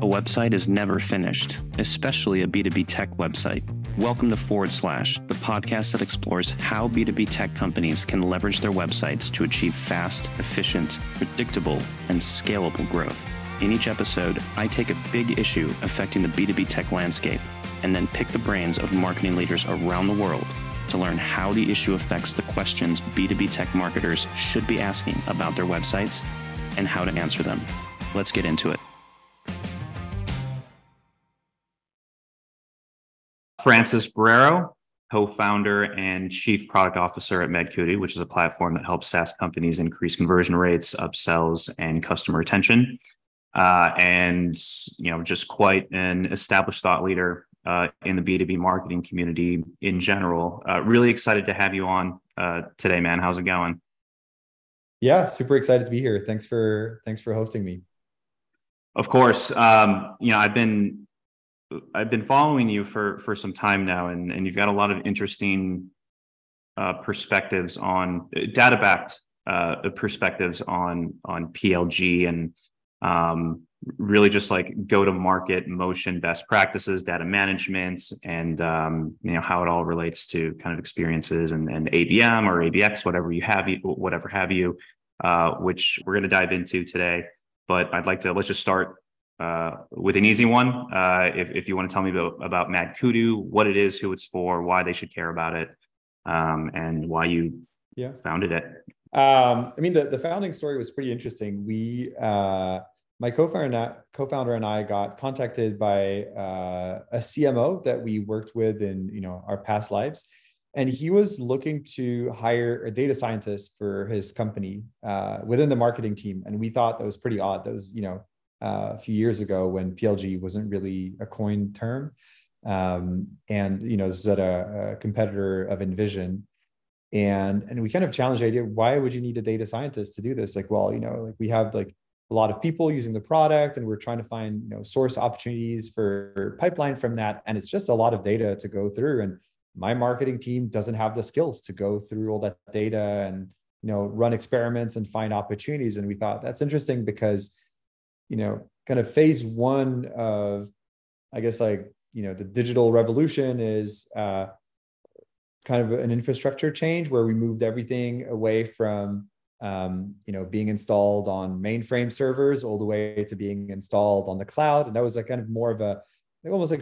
A website is never finished, especially a B2B tech website. Welcome to /, the podcast that explores how B2B tech companies can leverage their websites to achieve fast, efficient, predictable, and scalable growth. In each episode, I take a big issue affecting the B2B tech landscape and then pick the brains of marketing leaders around the world to learn how the issue affects the questions B2B tech marketers should be asking about their websites and how to answer them. Let's get into it. Francis Brero, co-founder and chief product officer at MadKudu, which is a platform that helps SaaS companies increase conversion rates, upsells, and customer retention. And just quite an established thought leader in the B2B marketing community in general. Really excited to have you on today, man. How's it going? Yeah, super excited to be here. Thanks for hosting me. Of course. I've been following you for some time now, and you've got a lot of interesting perspectives on data-backed perspectives on PLG and really just like go-to-market motion best practices, data management, and how it all relates to kind of experiences and ABM or ABX, whatever have you, which we're going to dive into today. But let's just start with an easy one. If you want to tell me about MadKudu, what it is, who it's for, why they should care about it, and why you founded it. The founding story was pretty interesting. We, my co-founder and I got contacted by a CMO that we worked with in our past lives. And he was looking to hire a data scientist for his company within the marketing team. And we thought that was pretty odd. That was, a few years ago when PLG wasn't really a coined term. Zeta, a competitor of Invision. And we kind of challenged the idea, why would you need a data scientist to do this? We have a lot of people using the product, and we're trying to find, source opportunities for pipeline from that. And it's just a lot of data to go through. And my marketing team doesn't have the skills to go through all that data and, run experiments and find opportunities. And we thought that's interesting because phase one of, the digital revolution is kind of an infrastructure change where we moved everything away from, being installed on mainframe servers all the way to being installed on the cloud. And that was more of a,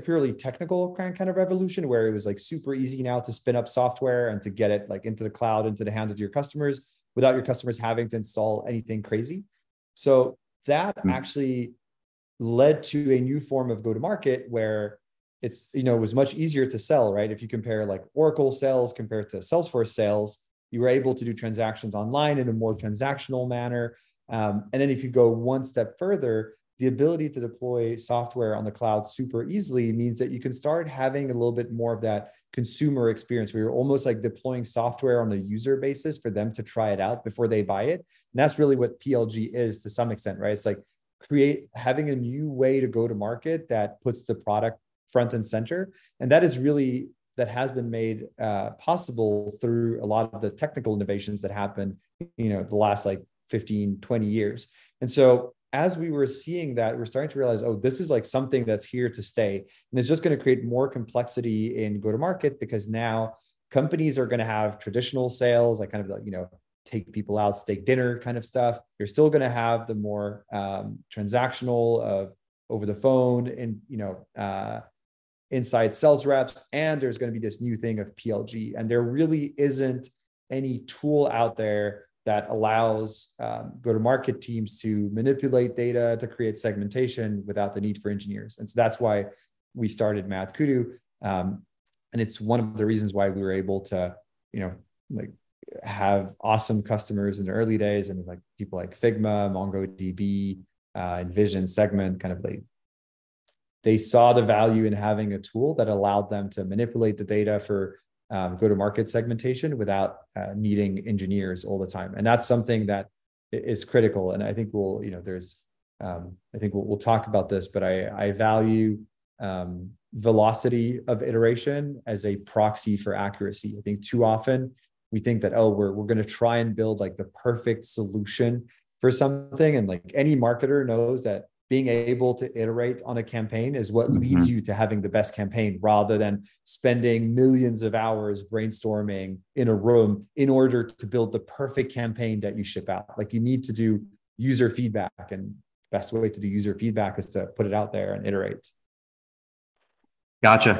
purely technical kind of revolution where it was super easy now to spin up software and to get it into the cloud, into the hands of your customers without your customers having to install anything crazy. So that actually led to a new form of go-to-market where it's, it was much easier to sell, right? If you compare Oracle sales compared to Salesforce sales, you were able to do transactions online in a more transactional manner. And then if you go one step further, the ability to deploy software on the cloud super easily means that you can start having a little bit more of that consumer experience where you're almost deploying software on a user basis for them to try it out before they buy it. And that's really what PLG is to some extent, right? It's having a new way to go to market that puts the product front and center. And that has been made possible through a lot of the technical innovations that happened, the last 15, 20 years. And so as we were seeing that, we're starting to realize, this is something that's here to stay. And it's just going to create more complexity in go-to-market because now companies are going to have traditional sales, take people out, steak dinner kind of stuff. You're still going to have the more transactional of over the phone and, inside sales reps. And there's going to be this new thing of PLG. And there really isn't any tool out there that allows go-to-market teams to manipulate data to create segmentation without the need for engineers. And so that's why we started MadKudu. And it's one of the reasons why we were able to, have awesome customers in the early days and people like Figma, MongoDB, Invision, Segment, they saw the value in having a tool that allowed them to manipulate the data for go-to-market segmentation without needing engineers all the time, and that's something that is critical. And I think we'll, we'll talk about this, but I value velocity of iteration as a proxy for accuracy. I think too often we think that we're going to try and build the perfect solution for something, and any marketer knows that being able to iterate on a campaign is what leads you to having the best campaign, rather than spending millions of hours brainstorming in a room in order to build the perfect campaign that you ship out. Like, you need to do user feedback, and the best way to do user feedback is to put it out there and iterate. Gotcha.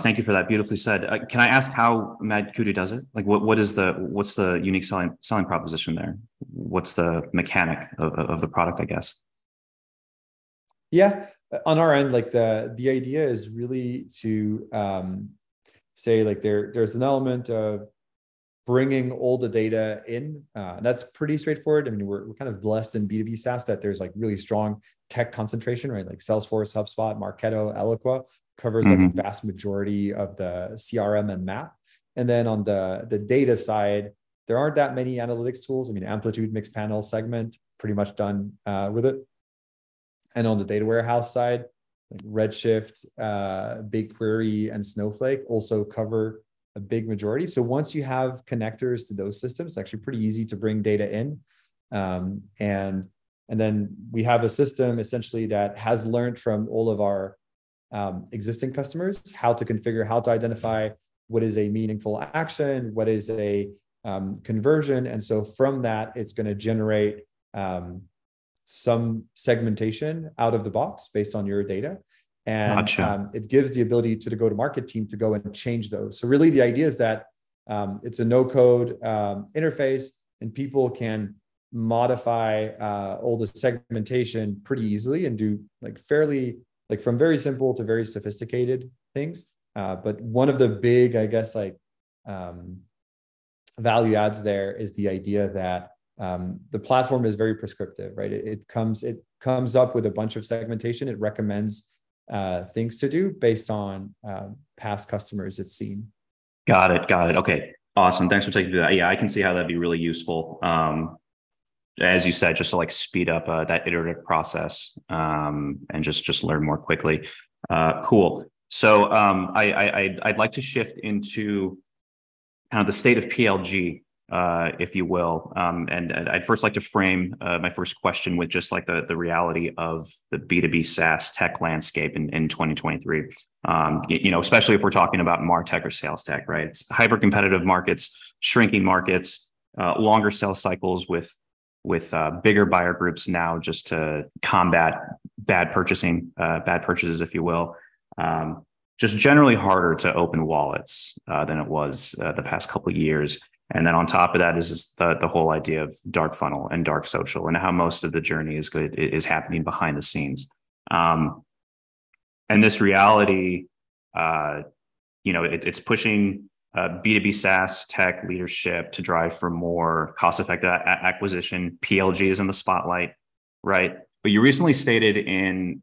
Thank you for that. Beautifully said. Can I ask how MadKudu does it? Like, what's the unique selling proposition there? What's the mechanic of the product, I guess? Yeah, on our end, like the idea is really to say, like, there's an element of bringing all the data in. That's pretty straightforward. I mean, we're kind of blessed in B2B SaaS that there's like really strong tech concentration, right? Like Salesforce, HubSpot, Marketo, Eloqua covers like the vast majority of the CRM and map. And then on the data side, there aren't that many analytics tools. I mean, Amplitude, Mixpanel, Segment, pretty much done with it. And on the data warehouse side, like Redshift, BigQuery, and Snowflake also cover a big majority. So once you have connectors to those systems, it's actually pretty easy to bring data in. And then we have a system essentially that has learned from all of our existing customers how to configure, how to identify what is a meaningful action, what is a conversion. And so from that, it's going to generate some segmentation out of the box based on your data. And it gives the ability to the go-to-market team to go and change those. So really the idea is that it's a no-code interface, and people can modify all the segmentation pretty easily and do like fairly, like from very simple to very sophisticated things. But one of the big, I guess, like value adds there is the idea that the platform is very prescriptive, right? It comes up with a bunch of segmentation. It recommends things to do based on past customers it's seen. Got it. Okay, awesome. Thanks for taking that. Yeah, I can see how that'd be really useful. As you said, just to like speed up that iterative process and just learn more quickly. Cool. So I'd like to shift into kind of the state of PLG, if you will. And I'd first like to frame my first question with just like the reality of the B2B SaaS tech landscape in 2023. You know, especially if we're talking about MarTech or sales tech, right? It's hyper-competitive markets, shrinking markets, longer sales cycles with bigger buyer groups now just to combat bad purchases, if you will. Just generally harder to open wallets than it was the past couple of years. And then on top of that is just the whole idea of dark funnel and dark social, and how most of the journey is happening behind the scenes. And this reality, it's pushing B2B SaaS tech leadership to drive for more cost-effective acquisition. PLG is in the spotlight, right? But you recently stated in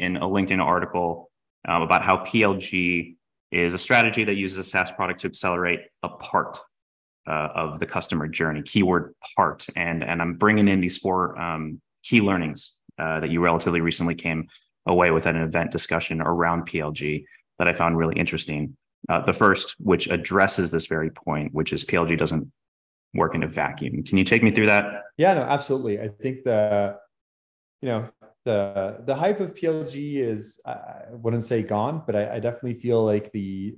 a LinkedIn article about how PLG is a strategy that uses a SaaS product to accelerate a part of the customer journey, keyword part. And I'm bringing in these four key learnings that you relatively recently came away with at an event discussion around PLG that I found really interesting. The first, which addresses this very point, which is PLG doesn't work in a vacuum. Can you take me through that? Yeah, no, absolutely. I think the hype of PLG is, I wouldn't say gone, but I definitely feel like the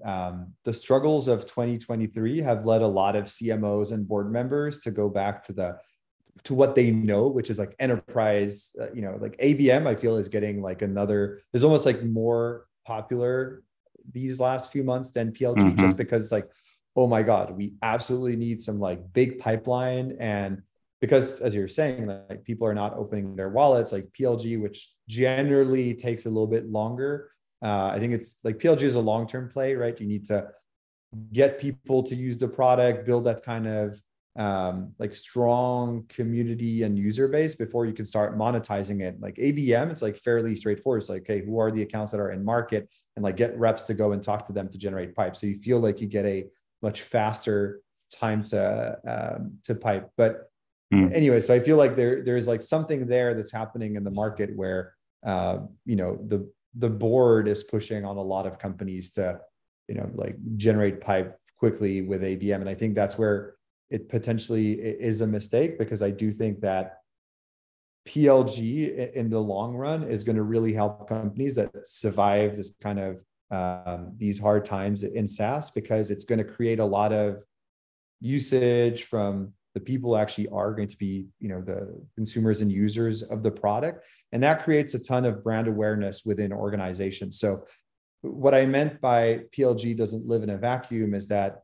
struggles of 2023 have led a lot of CMOs and board members to go back to what they know, which is like enterprise, like ABM, I feel is getting like is almost like more popular these last few months than PLG, just because it's like, oh my God, we absolutely need some like big pipeline. And because as you're saying, like people are not opening their wallets, like PLG, which generally takes a little bit longer. I think it's like PLG is a long-term play, right? You need to get people to use the product, build that kind of like strong community and user base before you can start monetizing it. Like ABM, it's like fairly straightforward. It's like, okay, who are the accounts that are in market, and like get reps to go and talk to them to generate pipe. So you feel like you get a much faster time to pipe, but anyway, so I feel like there's like something there that's happening in the market where, the board is pushing on a lot of companies to, like generate pipe quickly with ABM. And I think that's where it potentially is a mistake, because I do think that PLG in the long run is going to really help companies that survive this kind of these hard times in SaaS, because it's going to create a lot of usage from the people who actually are going to be, you know, the consumers and users of the product. And that creates a ton of brand awareness within organizations. So what I meant by PLG doesn't live in a vacuum is that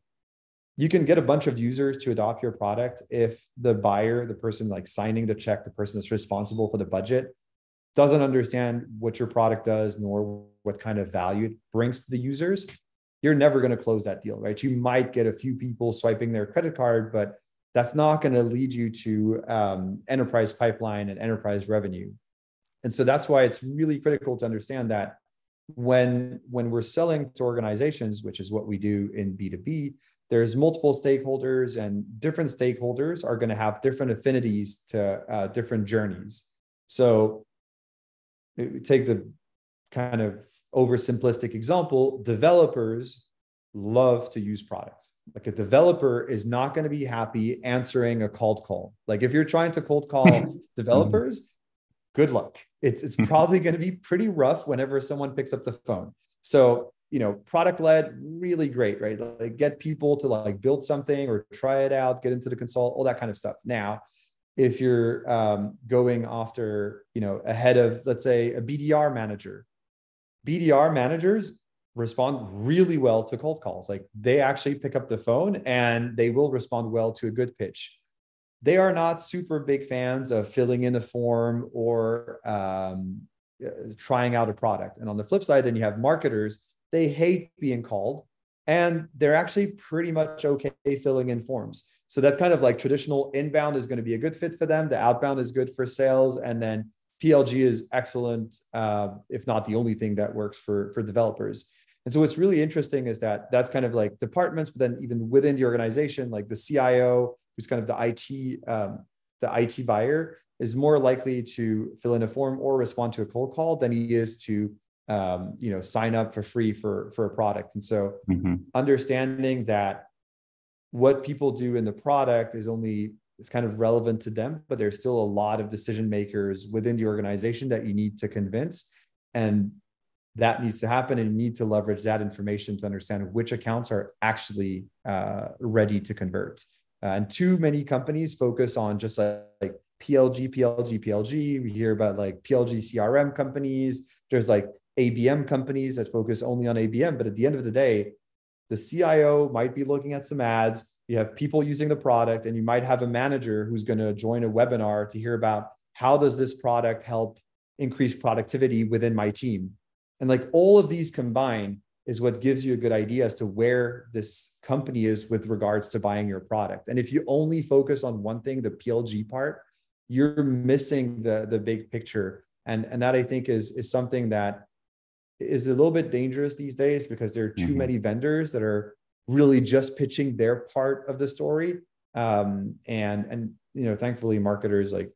you can get a bunch of users to adopt your product if the buyer, the person like signing the check, the person that's responsible for the budget, doesn't understand what your product does, nor what kind of value it brings to the users. You're never going to close that deal, right? You might get a few people swiping their credit card, but that's not going to lead you to enterprise pipeline and enterprise revenue. And so that's why it's really critical to understand that when we're selling to organizations, which is what we do in B2B, there's multiple stakeholders, and different stakeholders are going to have different affinities to different journeys. So take the kind of oversimplistic example, developers love to use products. Like a developer is not going to be happy answering a cold call. Like if you're trying to cold call developers, good luck. It's probably going to be pretty rough whenever someone picks up the phone. So, you know, product led, really great, right? Like get people to like build something or try it out, get into the consult, all that kind of stuff. Now, if you're going after, you know, ahead of, let's say, a BDR manager, BDR managers respond really well to cold calls. Like they actually pick up the phone and they will respond well to a good pitch. They are not super big fans of filling in a form or trying out a product. And on the flip side, then you have marketers, they hate being called and they're actually pretty much okay filling in forms. So that kind of like traditional inbound is going to be a good fit for them. The outbound is good for sales. And then PLG is excellent, if not the only thing that works for developers. And so what's really interesting is that that's kind of like departments, but then even within the organization, like the CIO, who's kind of the IT buyer, is more likely to fill in a form or respond to a cold call than he is to you know, sign up for free for a product. And so understanding that what people do in the product is only, it's kind of relevant to them, but there's still a lot of decision makers within the organization that you need to convince. And that needs to happen. And you need to leverage that information to understand which accounts are actually ready to convert. And too many companies focus on just like PLG. We hear about like PLG CRM companies. There's like ABM companies that focus only on ABM. But at the end of the day, the CIO might be looking at some ads. You have people using the product, and you might have a manager who's going to join a webinar to hear about how does this product help increase productivity within my team. And like all of these combined is what gives you a good idea as to where this company is with regards to buying your product. And if you only focus on one thing, the PLG part, you're missing the big picture. And that I think is something that is a little bit dangerous these days, because there are too many vendors that are really just pitching their part of the story. And you know, thankfully marketers, like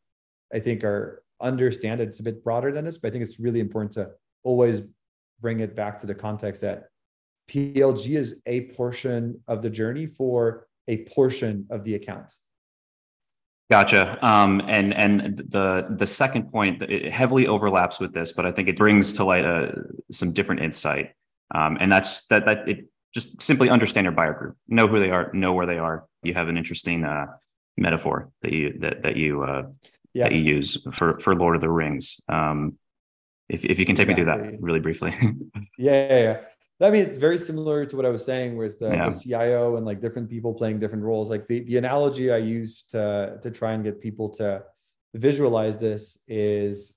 I think are understand it's a bit broader than this, but I think it's really important to always bring it back to the context that PLG is a portion of the journey for a portion of the account. Gotcha. And the second point, it heavily overlaps with this, but I think it brings to light some different insight. And that's that it just simply understand your buyer group, know who they are, know where they are. You have an interesting metaphor that you use for Lord of the Rings. If you can take me through that really briefly. I mean, it's very similar to what I was saying, whereas the CIO and like different people playing different roles. Like the analogy I used to try and get people to visualize this is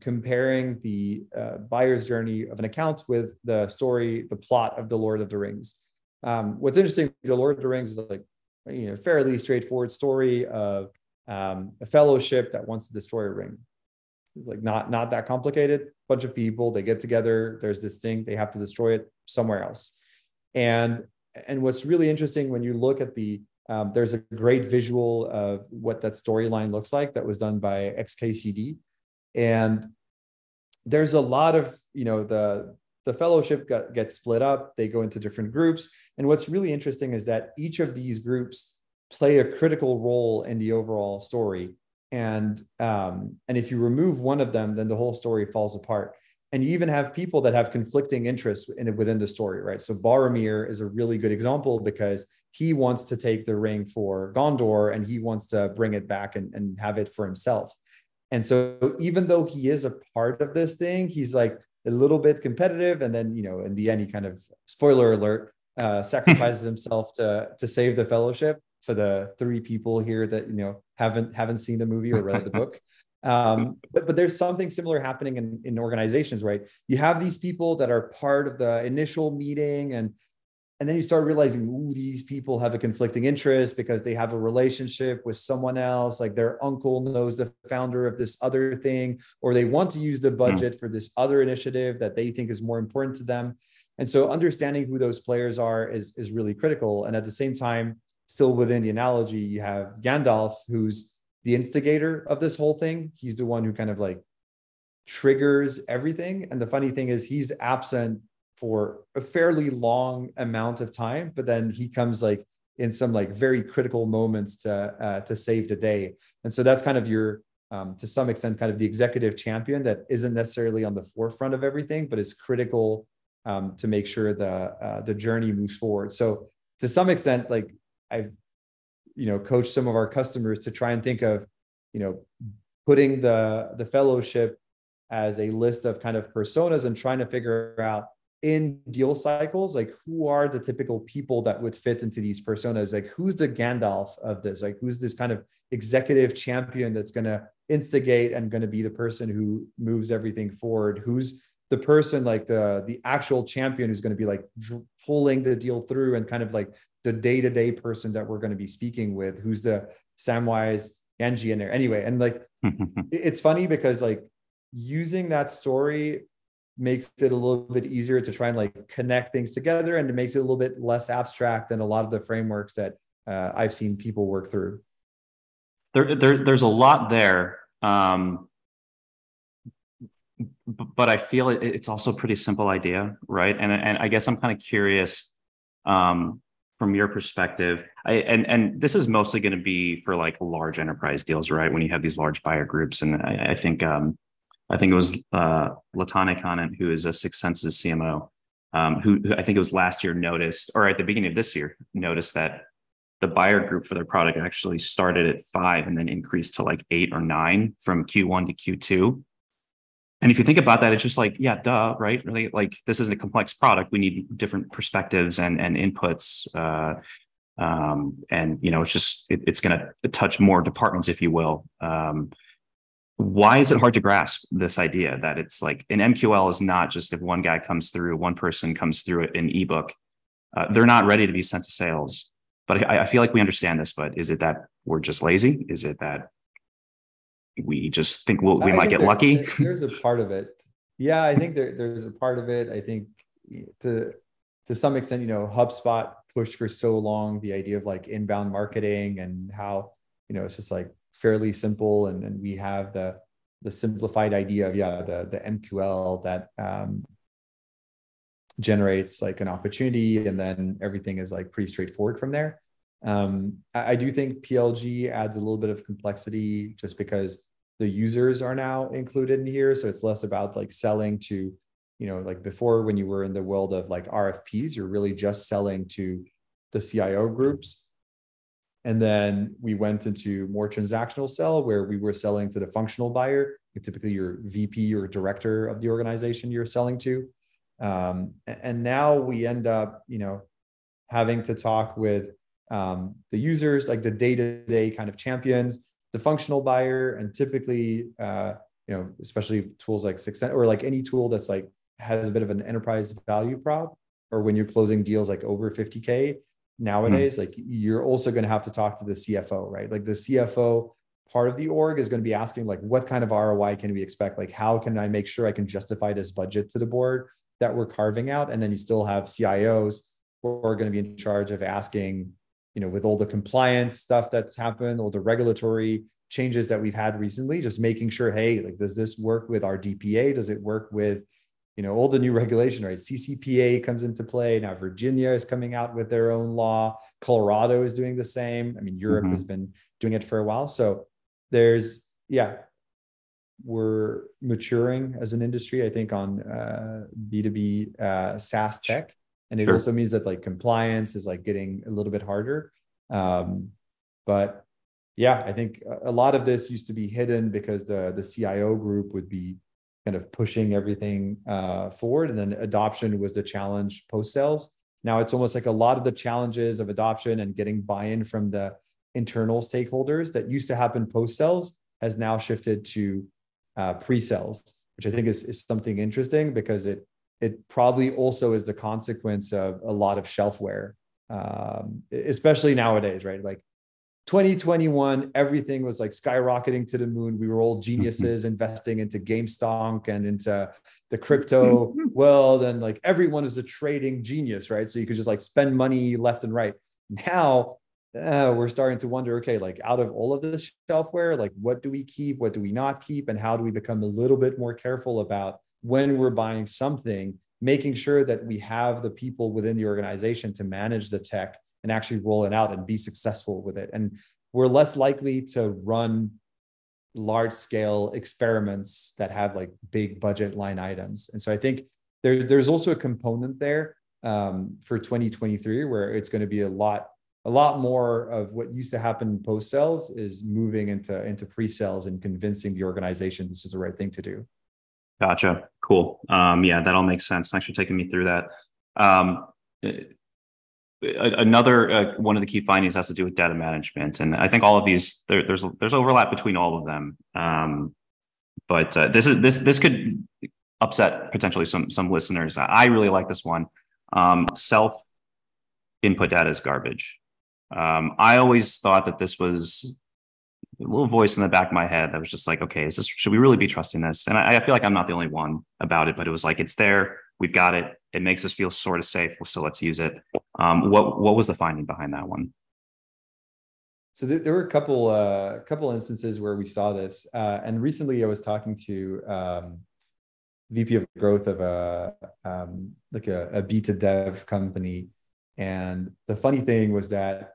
comparing the buyer's journey of an account with the plot of the Lord of the Rings. What's interesting, the Lord of the Rings is like, you know, fairly straightforward story of a fellowship that wants to destroy a ring. Like not that complicated. Bunch of people, they get together, there's this thing, they have to destroy it somewhere else. And what's really interesting when you look at there's a great visual of what that storyline looks like that was done by XKCD. And there's a lot of, you know, the fellowship gets split up, they go into different groups. And what's really interesting is that each of these groups play a critical role in the overall story. And if you remove one of them, then the whole story falls apart. And you even have people that have conflicting interests within the story, right? So Boromir is a really good example because he wants to take the ring for Gondor and he wants to bring it back and have it for himself. And so even though he is a part of this thing, he's like a little bit competitive. And then, you know, in the end, he kind of, spoiler alert, sacrifices himself to save the fellowship for the three people here that, you know, haven't seen the movie or read the book. But there's something similar happening in organizations, right? You have these people that are part of the initial meeting and then you start realizing, ooh, these people have a conflicting interest because they have a relationship with someone else. Like their uncle knows the founder of this other thing, or they want to use the budget for this other initiative that they think is more important to them. And so understanding who those players are is really critical. And at the same time, still within the analogy, you have Gandalf, who's the instigator of this whole thing. He's the one who kind of like triggers everything. And the funny thing is he's absent for a fairly long amount of time, but then he comes like in some like very critical moments to save the day. And so that's kind of your, to some extent, kind of the executive champion that isn't necessarily on the forefront of everything, but is critical to make sure the journey moves forward. So to some extent, like I've, you know, coached some of our customers to try and think of, you know, putting the fellowship as a list of kind of personas and trying to figure out in deal cycles, like who are the typical people that would fit into these personas? Like who's the Gandalf of this? Like who's this kind of executive champion that's going to instigate and going to be the person who moves everything forward? Who's the person like the actual champion who's going to be like pulling the deal through and kind of like the day-to-day person that we're going to be speaking with, who's the Samwise Angie in there anyway. And like, it's funny because like using that story makes it a little bit easier to try and like connect things together. And it makes it a little bit less abstract than a lot of the frameworks that I've seen people work through. There's a lot there. But I feel it's also a pretty simple idea, right? And I guess I'm kind of curious from your perspective, and this is mostly going to be for like large enterprise deals, right? When you have these large buyer groups. And I think it was Latane Conant, who is a Sixth Senses CMO, who I think it was last year noticed, or at the beginning of this year, noticed that the buyer group for their product actually started at 5 and then increased to like 8 or 9 from Q1 to Q2. And if you think about that, it's just like, yeah, duh, right? Really, like this isn't a complex product. We need different perspectives and inputs, and you know, it's just it's going to touch more departments, if you will. Why is it hard to grasp this idea that it's like an MQL is not just if one guy comes through, one person comes through it in ebook. They're not ready to be sent to sales, but I feel like we understand this. But is it that we're just lazy? Is it that we just think we might get lucky? There's a part of it. Yeah, I think there's a part of it. I think to some extent, you know, HubSpot pushed for so long the idea of like inbound marketing and how, you know, it's just like fairly simple. And we have the simplified idea of, yeah, the MQL that generates like an opportunity. And then everything is like pretty straightforward from there. I do think PLG adds a little bit of complexity just because the users are now included in here. So it's less about like selling to, you know, like before when you were in the world of like RFPs, you're really just selling to the CIO groups. And then we went into more transactional sell where we were selling to the functional buyer, typically your VP or director of the organization you're selling to. And now we end up, you know, having to talk with the users, like the day-to-day kind of champions, the functional buyer, and typically, you know, especially tools like Success or like any tool that's like has a bit of an enterprise value prop, or when you're closing deals like over 50K nowadays, like you're also going to have to talk to the CFO, right? Like the CFO part of the org is going to be asking like, what kind of ROI can we expect? Like, how can I make sure I can justify this budget to the board that we're carving out? And then you still have CIOs who are going to be in charge of asking, you know, with all the compliance stuff that's happened, all the regulatory changes that we've had recently, just making sure, hey, like, does this work with our DPA? Does it work with, you know, all the new regulation, right? CCPA comes into play. Now Virginia is coming out with their own law. Colorado is doing the same. I mean, Europe has been doing it for a while. So We're maturing as an industry, I think, on B2B SaaS tech. And it also means that like compliance is like getting a little bit harder. But yeah, I think a lot of this used to be hidden because the CIO group would be kind of pushing everything forward. And then adoption was the challenge post-sales. Now it's almost like a lot of the challenges of adoption and getting buy-in from the internal stakeholders that used to happen post-sales has now shifted to pre-sales, which I think is something interesting because it probably also is the consequence of a lot of shelfware, especially nowadays, right? Like 2021, everything was like skyrocketing to the moon. We were all geniuses investing into GameStop and into the crypto world. And like everyone is a trading genius, right? So you could just like spend money left and right. Now we're starting to wonder, okay, like out of all of this shelfware, like what do we keep? What do we not keep? And how do we become a little bit more careful about when we're buying something, making sure that we have the people within the organization to manage the tech and actually roll it out and be successful with it. And we're less likely to run large scale experiments that have like big budget line items. And so I think there's also a component there for 2023, where it's going to be a lot more of what used to happen post-sales is moving into pre-sales and convincing the organization this is the right thing to do. Gotcha. Cool. Yeah, that all makes sense. Thanks for taking me through that. Another one of the key findings has to do with data management. And I think all of these, there's overlap between all of them. But this could upset potentially some listeners. I really like this one. Self-input data is garbage. I always thought that this was a little voice in the back of my head that was just like, okay, should we really be trusting this? And I feel like I'm not the only one about it, but it was like, it's there, we've got it. It makes us feel sort of safe. So let's use it. What was the finding behind that one? So there were a couple instances where we saw this. And recently I was talking to VP of growth of a B2Dev company. And the funny thing was that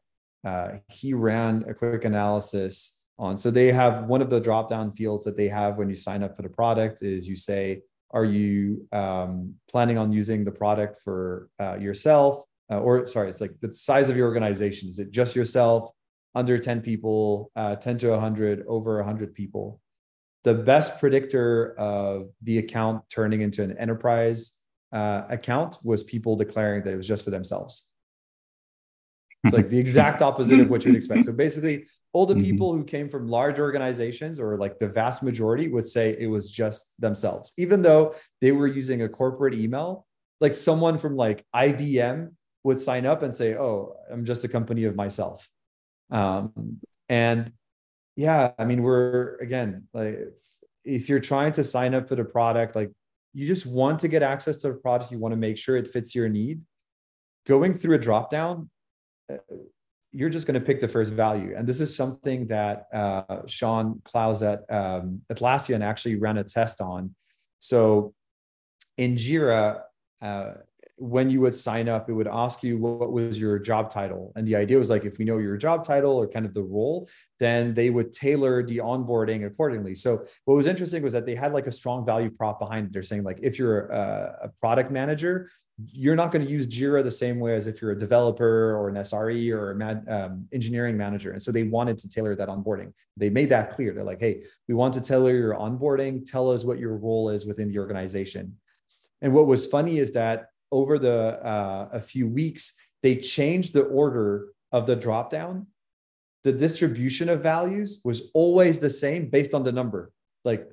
he ran a quick analysis on, so they have one of the drop-down fields that they have when you sign up for the product is you say, are you planning on using the product for yourself? It's like the size of your organization. Is it just yourself, under 10 people, 10 to 100, over 100 people? The best predictor of the account turning into an enterprise account was people declaring that it was just for themselves. It's like the exact opposite of what you'd expect. So basically, all the people who came from large organizations, or like the vast majority, would say it was just themselves, even though they were using a corporate email. Like someone from like IBM would sign up and say, "Oh, I'm just a company of myself." And yeah, I mean, we're again like, if you're trying to sign up for the product, like you just want to get access to the product, you want to make sure it fits your need. Going through a dropdown, you're just going to pick the first value. And this is something that Sean Klaus at Atlassian actually ran a test on. So in JIRA, when you would sign up, it would ask you what was your job title. And the idea was like, if we know your job title or kind of the role, then they would tailor the onboarding accordingly. So what was interesting was that they had like a strong value prop behind it. They're saying like, if you're a product manager, you're not going to use JIRA the same way as if you're a developer or an SRE or an engineering manager. And so they wanted to tailor that onboarding. They made that clear. They're like, hey, we want to tailor your onboarding. Tell us what your role is within the organization. And what was funny is that over the a few weeks, they changed the order of the dropdown. The distribution of values was always the same based on the number. Like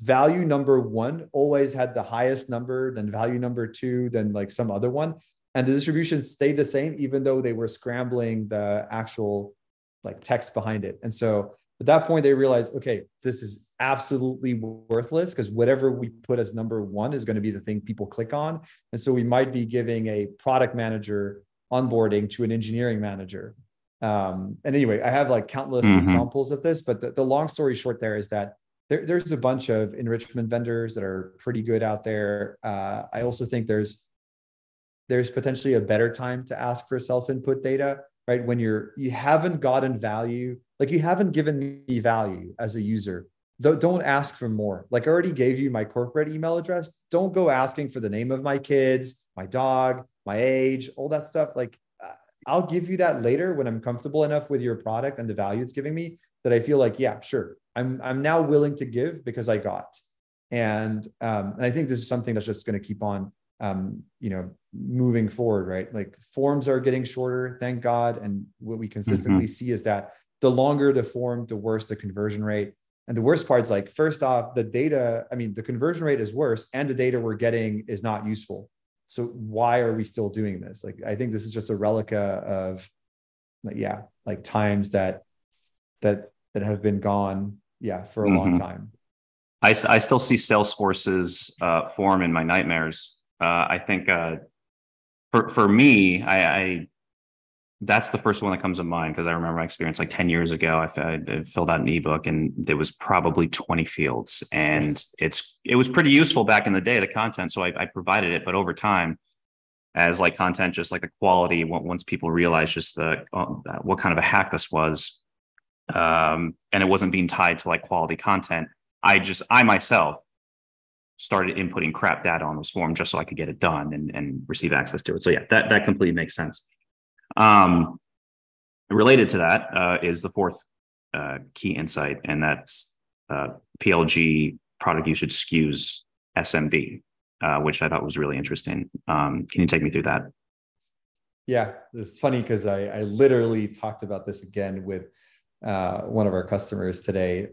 value number one always had the highest number, then value number two, then like some other one. And the distribution stayed the same, even though they were scrambling the actual like text behind it. And so at that point, they realized, okay, this is absolutely worthless because whatever we put as number one is going to be the thing people click on. And so we might be giving a product manager onboarding to an engineering manager. And anyway, I have like countless examples of this, but the long story short there is that there's a bunch of enrichment vendors that are pretty good out there. I also think there's potentially a better time to ask for self-input data. right? When you haven't gotten value, like you haven't given me value as a user, don't ask for more. Like I already gave you my corporate email address. Don't go asking for the name of my kids, my dog, my age, all that stuff. Like I'll give you that later when I'm comfortable enough with your product and the value it's giving me that I feel like, yeah, sure. I'm now willing to give because I got. And I think this is something that's just going to keep on, moving forward, right? Like forms are getting shorter, thank God. And what we consistently see is that the longer the form, the worse the conversion rate. And the worst part is like, first off, the conversion rate is worse and the data we're getting is not useful. So why are we still doing this? Like, I think this is just a relic of times that have been gone. Yeah. For a long time. I still see Salesforce's form in my nightmares. I think for me, I that's the first one that comes to mind because I remember my experience like 10 years ago. I filled out an ebook and there was probably 20 fields, and it was pretty useful back in the day, the content. So I provided it, but over time, as like content, just like the quality, once people realized just what kind of a hack this was, and it wasn't being tied to like quality content. I myself started inputting crap data on this form just so I could get it done and receive access to it. So yeah, that completely makes sense. Related to that is the fourth key insight, and that's PLG product usage skews SMB, which I thought was really interesting. Can you take me through that? Yeah, it's funny because I literally talked about this again with one of our customers today.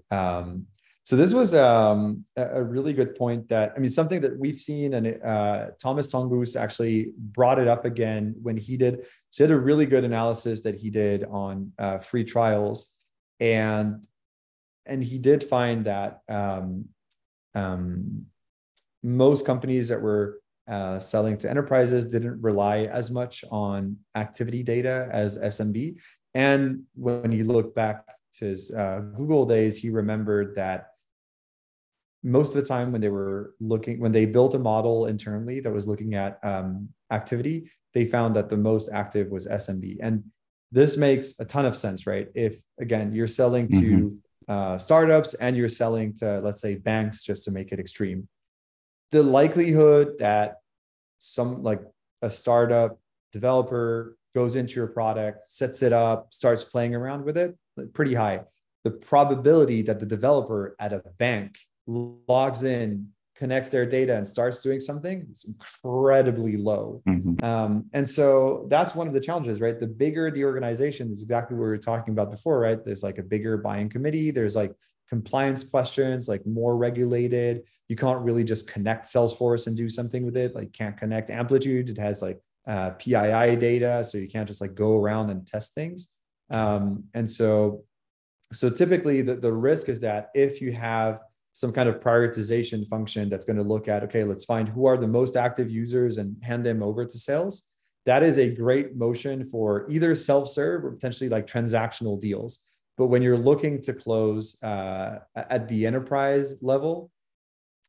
So this was a really good point something that we've seen, and Thomas Tongus actually brought it up again when he did. So he had a really good analysis that he did on free trials, and he did find that most companies that were selling to enterprises didn't rely as much on activity data as SMB. And when he looked back to his Google days, he remembered that most of the time when they built a model internally that was looking at activity, they found that the most active was SMB. And this makes a ton of sense, right? If, again, you're selling to startups and you're selling to, let's say, banks, just to make it extreme, the likelihood that a startup developer goes into your product, sets it up, starts playing around with it, pretty high. The probability that the developer at a bank logs in, connects their data, and starts doing something is incredibly low. And so that's one of the challenges, right? The bigger the organization is exactly what we were talking about before, right? There's like a bigger buying committee. There's like compliance questions, like more regulated. You can't really just connect Salesforce and do something with it. Like can't connect Amplitude. It has like PII data. So you can't just like go around and test things. So typically the risk is that if you have some kind of prioritization function that's going to look at, okay, let's find who are the most active users and hand them over to sales, that is a great motion for either self-serve or potentially like transactional deals. But when you're looking to close at the enterprise level,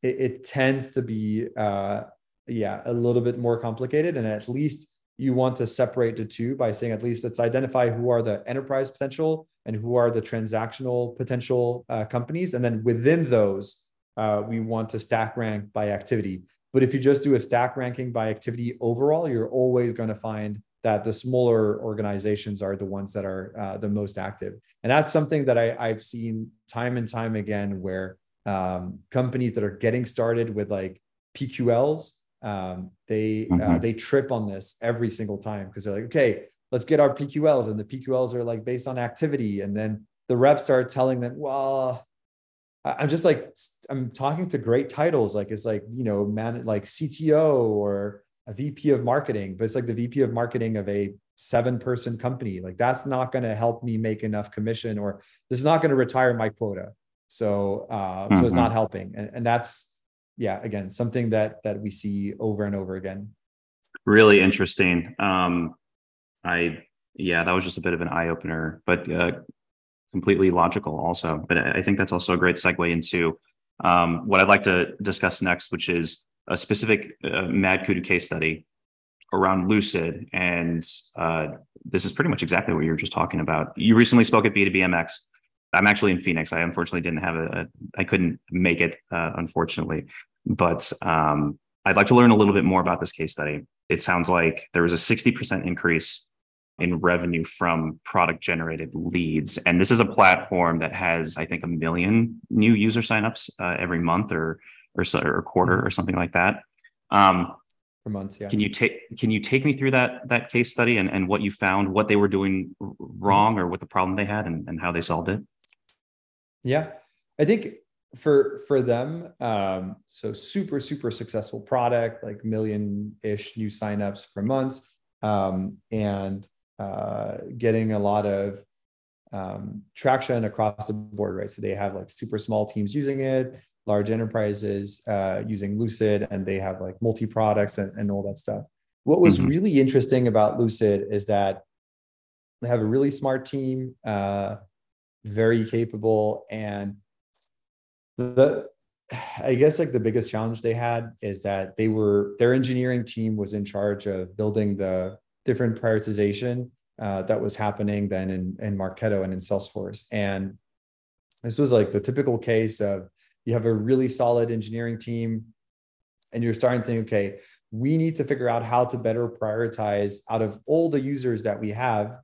it tends to be a little bit more complicated, and at least you want to separate the two by saying, at least let's identify who are the enterprise potential and who are the transactional potential companies. And then within those, we want to stack rank by activity. But if you just do a stack ranking by activity overall, you're always going to find that the smaller organizations are the ones that are the most active. And that's something that I've seen time and time again, where companies that are getting started with like PQLs, they trip on this every single time, because they're like, okay, let's get our PQLs, and the PQLs are like based on activity, and then the reps start telling them, well, I'm talking to great titles, like it's like man, like CTO or a VP of marketing, but it's like the VP of marketing of a 7-person company. Like that's not going to help me make enough commission, or this is not going to retire my quota, so it's not helping, and that's. Yeah, again, something that we see over and over again. Really interesting. That was just a bit of an eye opener, but completely logical also. But I think that's also a great segue into what I'd like to discuss next, which is a specific MadKudu case study around Lucid, and this is pretty much exactly what you were just talking about. You recently spoke at B2B MX. I'm actually in Phoenix. I unfortunately didn't have I couldn't make it, unfortunately. But I'd like to learn a little bit more about this case study. It sounds like there was a 60% increase in revenue from product generated leads. And this is a platform that has, I think, 1 million new user signups every month or quarter or something like that. For months, yeah. Can you take me through that case study and what you found, what they were doing wrong or what the problem they had and how they solved it? Yeah, I think for them, so super, super successful product, like 1 million-ish new signups per month, and getting a lot of traction across the board, right? So they have like super small teams using it, large enterprises using Lucid, and they have like multi-products and all that stuff. What was really interesting about Lucid is that they have a really smart team, very capable. And I guess the biggest challenge they had is that their engineering team was in charge of building the different prioritization that was happening then in Marketo and in Salesforce. And this was like the typical case of, you have a really solid engineering team and you're starting to think, okay, we need to figure out how to better prioritize out of all the users that we have,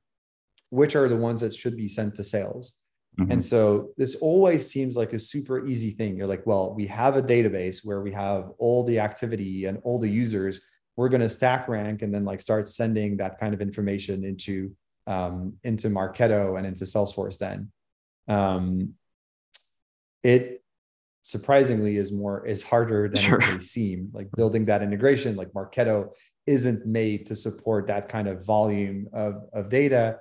which are the ones that should be sent to sales. Mm-hmm. And so this always seems like a super easy thing. You're like, well, we have a database where we have all the activity and all the users. We're going to stack rank and then like start sending that kind of information into Marketo and into Salesforce then. It surprisingly is harder than it may seem. Like building that integration, like Marketo isn't made to support that kind of volume of data.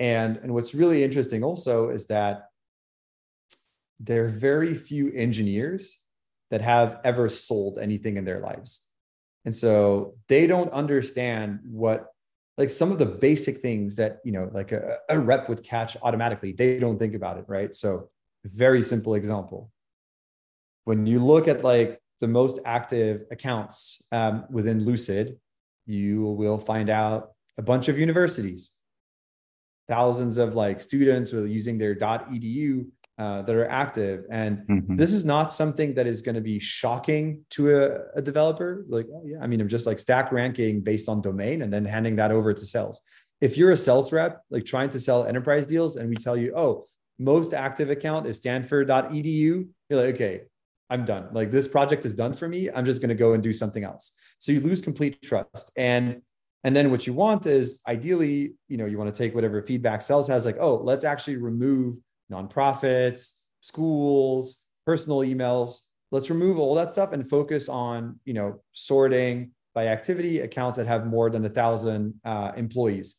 And what's really interesting also is that there are very few engineers that have ever sold anything in their lives. And so they don't understand what, like some of the basic things that, you know, like a rep would catch automatically, they don't think about it, right? So very simple example. When you look at like the most active accounts within Lucid, you will find out a bunch of universities, thousands of like students who are using their .edu that are active. And this is not something that is going to be shocking to a developer. Like, oh yeah, I mean, I'm just like stack ranking based on domain and then handing that over to sales. If you're a sales rep, like trying to sell enterprise deals and we tell you, oh, most active account is stanford.edu, you're like, okay, I'm done. Like this project is done for me. I'm just going to go and do something else. So you lose complete trust. And then what you want is ideally, you know, you want to take whatever feedback sales has, like, oh, let's actually remove nonprofits, schools, personal emails. Let's remove all that stuff and focus on, you know, sorting by activity accounts that have more than 1,000 employees.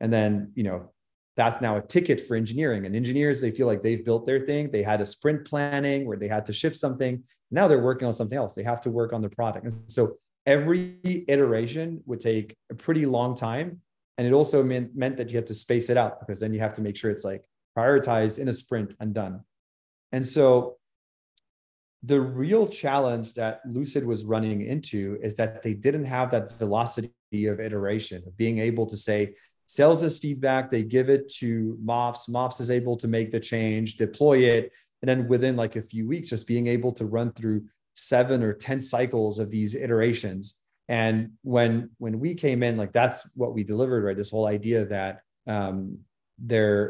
And then, you know, that's now a ticket for engineering. And engineers, they feel like they've built their thing. They had a sprint planning where they had to ship something. Now they're working on something else. They have to work on the product. And so every iteration would take a pretty long time. And it also meant that you had to space it out, because then you have to make sure it's like prioritized in a sprint and done. And so the real challenge that Lucid was running into is that they didn't have that velocity of iteration, of being able to say, sales is feedback, they give it to MOPS. MOPS is able to make the change, deploy it. And then within like a few weeks, just being able to run through 7 or 10 cycles of these iterations. And when we came in, like that's what we delivered, right? This whole idea that their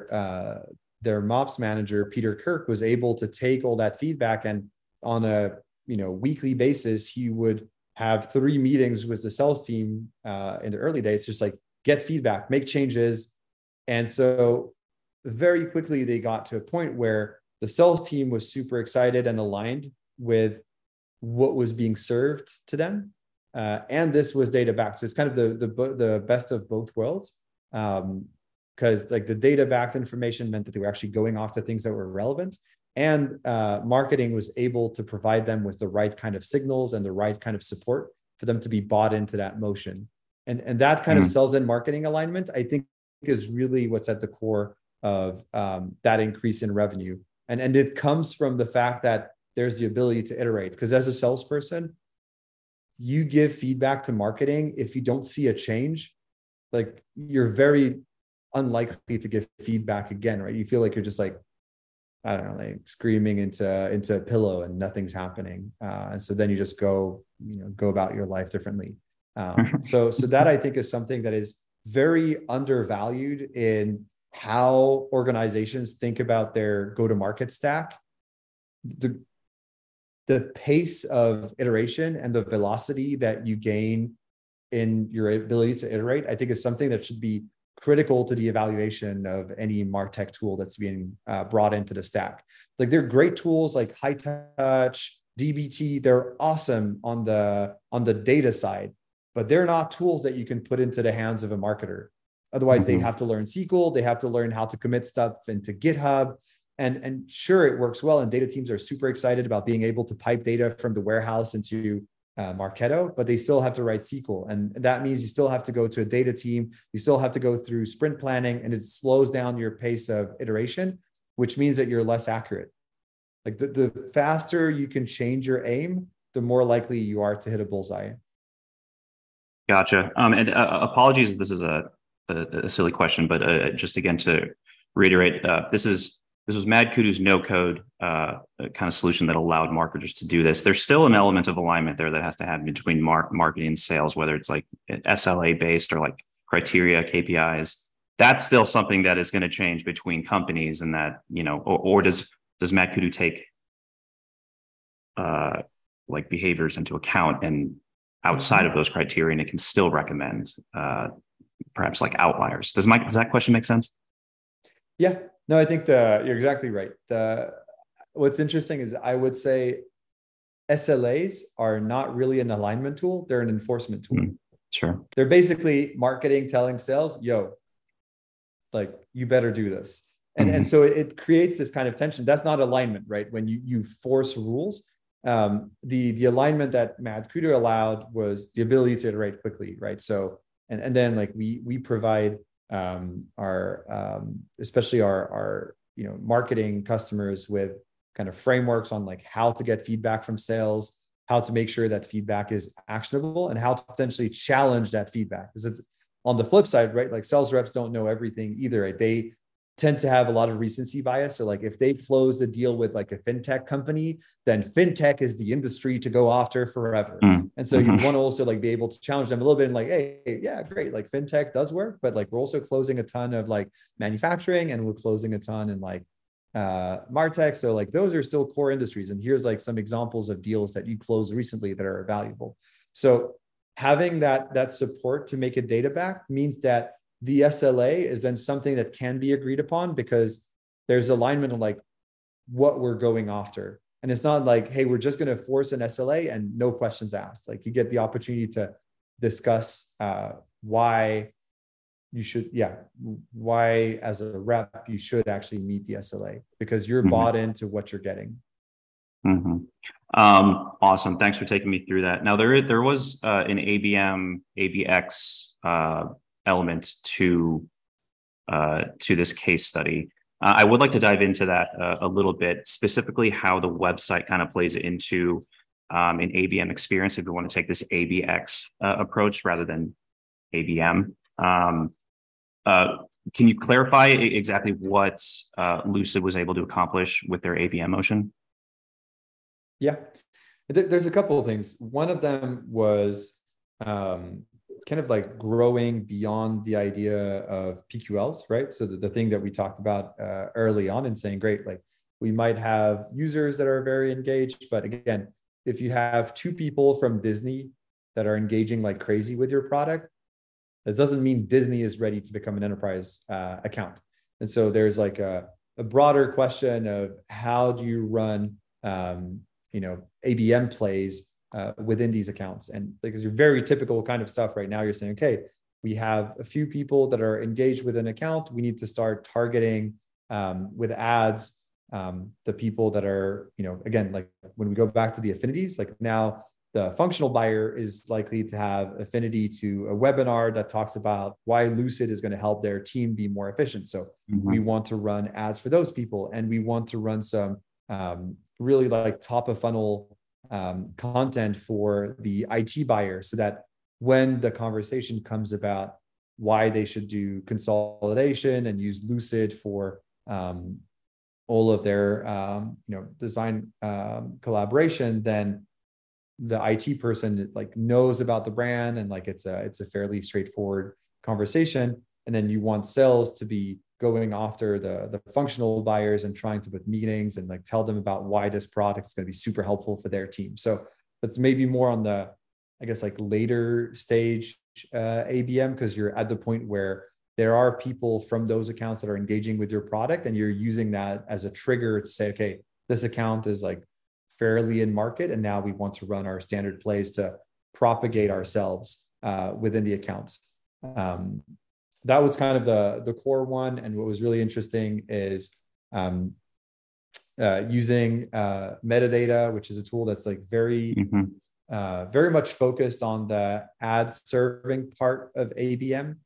MOPS manager, Peter Kirk, was able to take all that feedback, and on a, you know, weekly basis, he would have 3 meetings with the sales team in the early days, just like, get feedback, make changes. And so very quickly, they got to a point where the sales team was super excited and aligned with what was being served to them. And this was data backed. So it's kind of the best of both worlds. Because like the data backed information meant that they were actually going off to things that were relevant. And marketing was able to provide them with the right kind of signals and the right kind of support for them to be bought into that motion. And that kind of sales and marketing alignment, I think, is really what's at the core of that increase in revenue. And it comes from the fact that there's the ability to iterate. Because as a salesperson, you give feedback to marketing, if you don't see a change, like you're very unlikely to give feedback again, right? You feel like you're just like, I don't know, like screaming into a pillow and nothing's happening. And so then you just go, you know, go about your life differently. So that I think is something that is very undervalued in how organizations think about their go-to-market stack. The pace of iteration and the velocity that you gain in your ability to iterate, I think is something that should be critical to the evaluation of any MarTech tool that's being brought into the stack. Like they're great tools like High Touch, DBT, they're awesome on the data side, but they're not tools that you can put into the hands of a marketer. Otherwise, they have to learn SQL, they have to learn how to commit stuff into GitHub. And sure, it works well. And data teams are super excited about being able to pipe data from the warehouse into Marketo, but they still have to write SQL. And that means you still have to go to a data team. You still have to go through sprint planning, and it slows down your pace of iteration, which means that you're less accurate. Like the faster you can change your aim, the more likely you are to hit a bullseye. Gotcha. And apologies if this is a silly question, but just again to reiterate, this was MadKudu's no-code kind of solution that allowed marketers to do this. There's still an element of alignment there that has to happen between marketing and sales, whether it's like SLA-based or like criteria, KPIs. That's still something that is going to change between companies, and that, you know, or does MadKudu take like behaviors into account and outside of those criteria, and it can still recommend perhaps like outliers? Does that question make sense? Yeah. No, I think you're exactly right. What's interesting is I would say SLAs are not really an alignment tool. They're an enforcement tool. Sure. They're basically marketing telling sales, yo, like you better do this. And so it creates this kind of tension. That's not alignment, right? When you force rules, the alignment that MadKudu allowed was the ability to iterate quickly, right? So, and then like we provide especially our you know, marketing customers with kind of frameworks on like how to get feedback from sales, how to make sure that feedback is actionable, and how to potentially challenge that feedback. Because it's on the flip side, right? Like sales reps don't know everything either, right? They tend to have a lot of recency bias. So like if they close the deal with like a fintech company, then fintech is the industry to go after forever. And so you want to also like be able to challenge them a little bit and like, hey, yeah, great. Like fintech does work, but like we're also closing a ton of like manufacturing, and we're closing a ton in like MarTech. So like those are still core industries. And here's like some examples of deals that you closed recently that are valuable. So having that support to make it data backed means that the SLA is then something that can be agreed upon, because there's alignment on like what we're going after. And it's not like, hey, we're just going to force an SLA and no questions asked. Like you get the opportunity to discuss why you should, why as a rep, you should actually meet the SLA, because you're bought into what you're getting. Awesome. Thanks for taking me through that. Now there was an ABM, ABX, element to this case study. I would like to dive into that a little bit, specifically how the website kind of plays into an ABM experience, if we want to take this ABX approach rather than ABM. Can you clarify exactly what Lucid was able to accomplish with their ABM motion? Yeah, there's a couple of things. One of them was kind of like growing beyond the idea of PQLs, right? So the thing that we talked about early on, and saying, great, like we might have users that are very engaged, but again, if you have two people from Disney that are engaging like crazy with your product, that doesn't mean Disney is ready to become an enterprise account. And so there's like a broader question of how do you run, you know, ABM plays within these accounts. And because you're very typical kind of stuff right now, you're saying, okay, we have a few people that are engaged with an account. We need to start targeting with ads, the people that are, you know, again, like when we go back to the affinities, like now the functional buyer is likely to have affinity to a webinar that talks about why Lucid is going to help their team be more efficient. So we want to run ads for those people. And we want to run some really like top of funnel content for the IT buyer so that when the conversation comes about why they should do consolidation and use Lucid for all of their design collaboration, then the IT person like knows about the brand and like it's a fairly straightforward conversation. And then you want sales to be going after the functional buyers and trying to put meetings and like tell them about why this product is going to be super helpful for their team. So that's maybe more on the, I guess, like later stage ABM, because you're at the point where there are people from those accounts that are engaging with your product and you're using that as a trigger to say, okay, this account is like fairly in market. And now we want to run our standard plays to propagate ourselves within the account. That was kind of the core one. And what was really interesting is using metadata, which is a tool that's like very, very much focused on the ad serving part of ABM.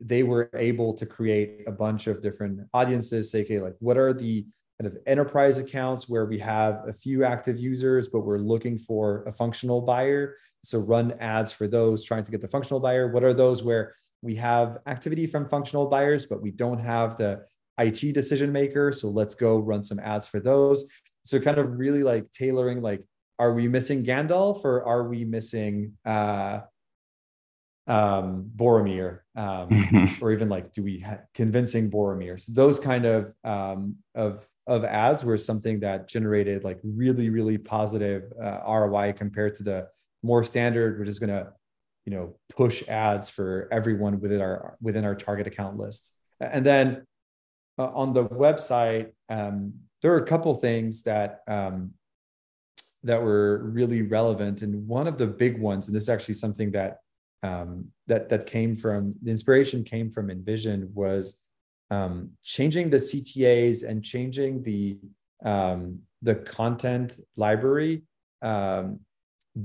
They were able to create a bunch of different audiences, say, okay, like what are the kind of enterprise accounts where we have a few active users, but we're looking for a functional buyer. So run ads for those, trying to get the functional buyer. What are those where we have activity from functional buyers, but we don't have the IT decision maker? So let's go run some ads for those. So kind of really like tailoring, like, are we missing Gandalf or are we missing Boromir, or even like, do we convincing Boromir? So those kind of ads were something that generated like really, really positive ROI compared to the more standard. We're just going to, push ads for everyone within our target account list. And then on the website, there are a couple things that, that were really relevant. And one of the big ones, and this is actually something that, that came from, the inspiration came from Invision, was changing the CTAs and changing the content library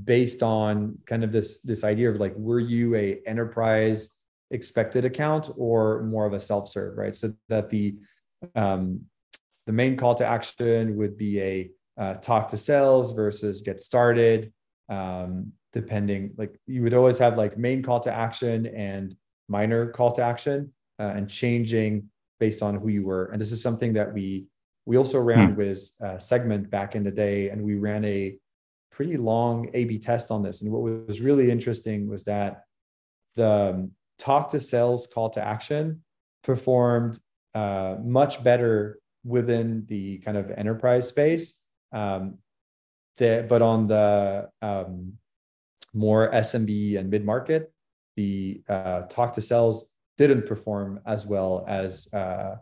based on kind of this idea of like, were you a enterprise expected account or more of a self-serve, right? So that the main call to action would be a talk to sales versus get started. Depending, like you would always have like main call to action and minor call to action, and changing based on who you were. And this is something that we also ran with Segment back in the day. And we ran a pretty long A/B test on this. And what was really interesting was that the talk to sales call to action performed much better within the kind of enterprise space. But on the, more SMB and mid-market, the talk to sales didn't perform as well as a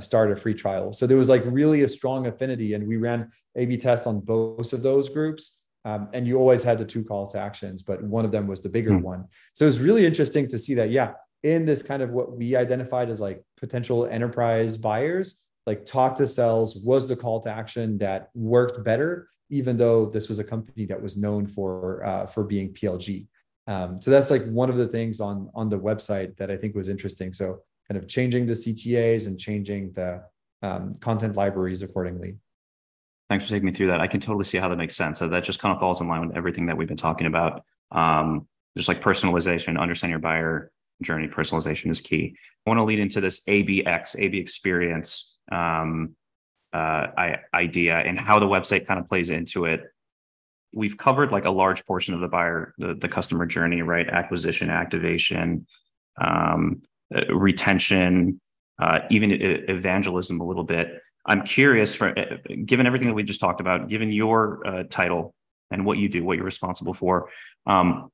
start of free trial. So there was like really a strong affinity, and we ran A/B tests on both of those groups. And you always had the two call to actions, but one of them was the bigger one. So it was really interesting to see that, yeah, in this kind of what we identified as like potential enterprise buyers, like talk to sales was the call to action that worked better, even though this was a company that was known for being PLG. So that's like one of the things on the website that I think was interesting. So kind of changing the CTAs and changing the content libraries accordingly. Thanks for taking me through that. I can totally see how that makes sense. So that just kind of falls in line with everything that we've been talking about. Just like personalization, understand your buyer journey, personalization is key. I want to lead into this AB experience idea and how the website kind of plays into it. We've covered like a large portion of the buyer, the customer journey, right? Acquisition, activation, retention, even evangelism a little bit. I'm curious, given everything that we just talked about, given your title and what you do, what you're responsible for,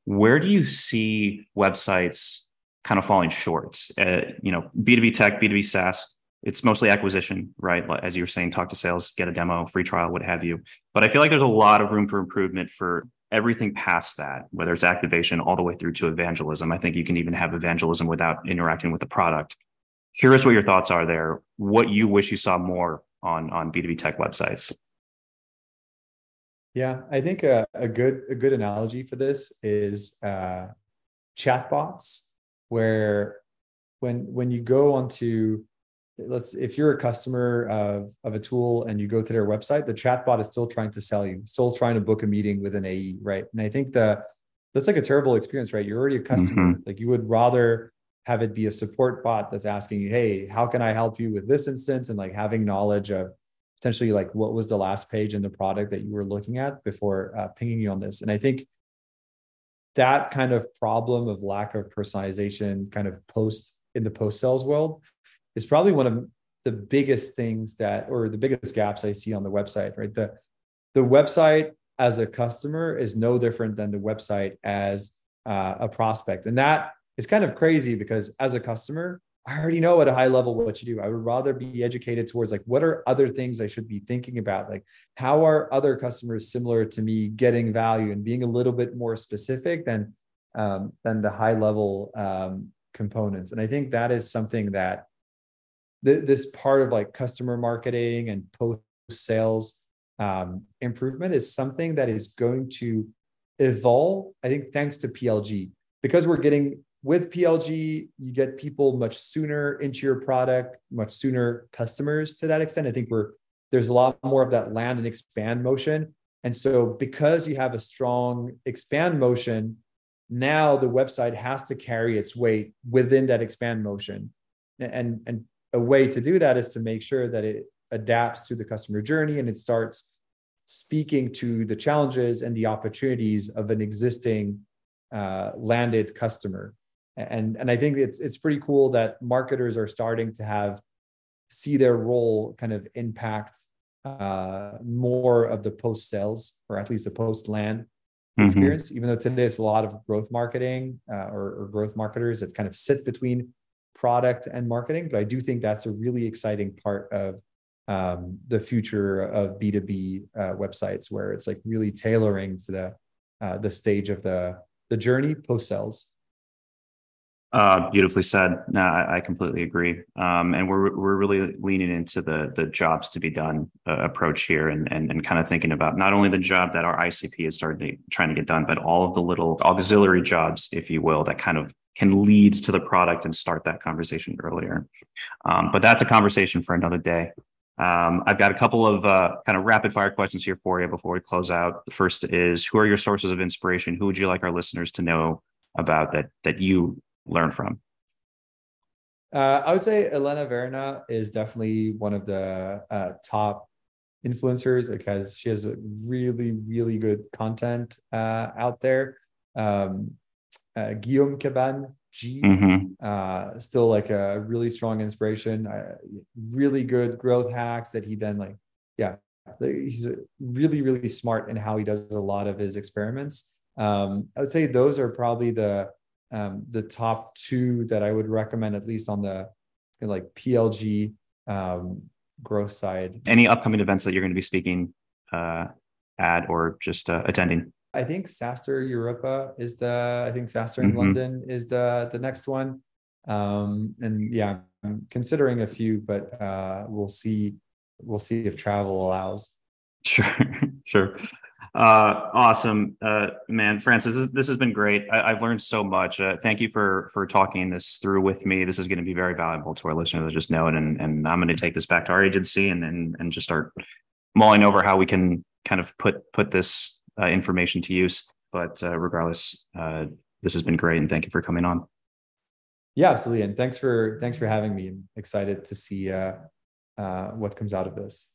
where do you see websites kind of falling short? B2B tech, B2B SaaS, it's mostly acquisition, right? As you were saying, talk to sales, get a demo, free trial, what have you. But I feel like there's a lot of room for improvement for everything past that, whether it's activation all the way through to evangelism. I think you can even have evangelism without interacting with the product. Curious what your thoughts are there, what you wish you saw more on B2B tech websites. Yeah, I think a good analogy for this is chatbots, where when you go onto if you're a customer of a tool and you go to their website, the chatbot is still trying to sell you, still trying to book a meeting with an AE, right? And I think that's like a terrible experience, right? You're already a customer. Mm-hmm. Like you would rather have it be a support bot that's asking you, hey, how can I help you with this instance? And like having knowledge of potentially like what was the last page in the product that you were looking at before pinging you on this. And I think that kind of problem of lack of personalization kind of post-sales world is probably one of the biggest things that, or the biggest gaps I see on the website, right? The website as a customer is no different than the website as a prospect. And that is kind of crazy because as a customer, I already know at a high level what you do. I would rather be educated towards like, what are other things I should be thinking about? Like, how are other customers similar to me getting value and being a little bit more specific than the high level components? And I think that is something that this part of like customer marketing and post-sales improvement is something that is going to evolve, I think, thanks to PLG. Because we're getting, with PLG, you get people much sooner into your product, much sooner customers to that extent. I think there's a lot more of that land and expand motion. And so because you have a strong expand motion, now the website has to carry its weight within that expand motion. And a way to do that is to make sure that it adapts to the customer journey and it starts speaking to the challenges and the opportunities of an existing landed customer. And I think it's pretty cool that marketers are starting to see their role kind of impact more of the post-sales, or at least the post-land experience, even though today it's a lot of growth marketing or growth marketers that kind of sit between product and marketing. But I do think that's a really exciting part of the future of B2B websites, where it's like really tailoring to the stage of the journey post-sales. Beautifully said. No, I completely agree. And we're really leaning into the jobs to be done approach here, and kind of thinking about not only the job that our ICP is trying to get done, but all of the little auxiliary jobs, if you will, that kind of can lead to the product and start that conversation earlier. But that's a conversation for another day. I've got a couple of kind of rapid fire questions here for you before we close out. The first is, who are your sources of inspiration? Who would you like our listeners to know about that you learn from? I would say Elena Verna is definitely one of the top influencers, because she has a really, really good content out there. Guillaume Caban, still like a really strong inspiration, really good growth hacks that he then he's really, really smart in how he does a lot of his experiments. I would say those are probably the top two that I would recommend, at least on the PLG growth side. Any upcoming events that you're going to be speaking at or just attending? I think SaaSter Europa is SaaSter in London is the next one. I'm considering a few, but we'll see if travel allows. Sure. Awesome. Man, Francis, this has been great. I've learned so much. Thank you for talking this through with me. This is going to be very valuable to our listeners. Just know it. And I'm going to take this back to our agency and just start mulling over how we can kind of put this information to use. But regardless, this has been great. And thank you for coming on. Yeah, absolutely. And thanks for having me. I'm excited to see what comes out of this.